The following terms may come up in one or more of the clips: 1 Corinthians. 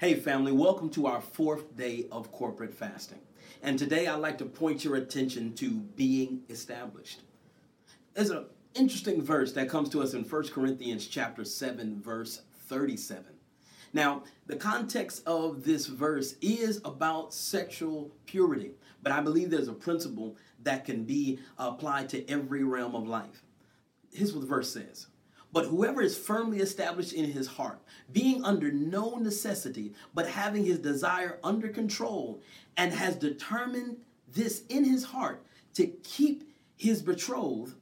Hey family, welcome to our fourth day of corporate fasting. And today I'd like to point your attention to being established. There's an interesting verse that comes to us in 1 Corinthians chapter 7, verse 37. Now, the context of this verse is about sexual purity, but I believe there's a principle that can be applied to every realm of life. Here's what the verse says. But whoever is firmly established in his heart, being under no necessity, but having his desire under control, and has determined this in his heart to keep his betrothed,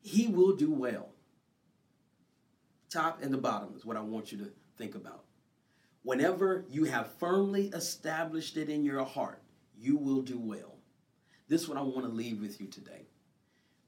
he will do well. Top and the bottom is what I want you to think about. Whenever you have firmly established it in your heart, you will do well. This is what I want to leave with you today.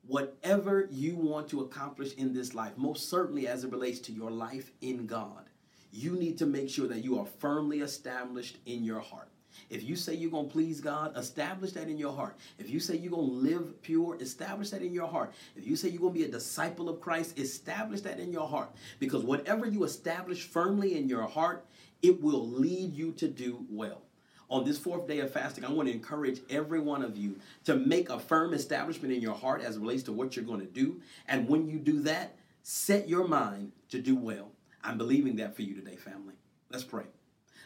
Whatever you want to accomplish in this life, most certainly as it relates to your life in God, you need to make sure that you are firmly established in your heart. If you say you're going to please God, establish that in your heart. If you say you're going to live pure, establish that in your heart. If you say you're going to be a disciple of Christ, establish that in your heart. Because whatever you establish firmly in your heart, it will lead you to do well. On this fourth day of fasting, I want to encourage every one of you to make a firm establishment in your heart as it relates to what you're going to do. And when you do that, set your mind to do well. I'm believing that for you today, family. Let's pray.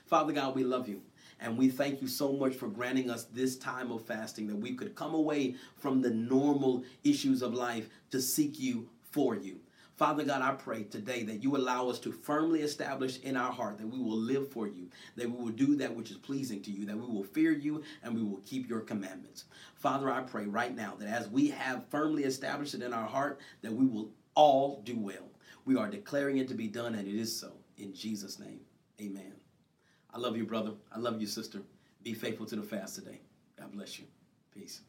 Father God, we love you. And we thank you so much for granting us this time of fasting that we could come away from the normal issues of life to seek you for you. Father God, I pray today that you allow us to firmly establish in our heart that we will live for you, that we will do that which is pleasing to you, that we will fear you, and we will keep your commandments. Father, I pray right now that as we have firmly established it in our heart, that we will all do well. We are declaring it to be done, and it is so. In Jesus' name, amen. I love you, brother. I love you, sister. Be faithful to the fast today. God bless you. Peace.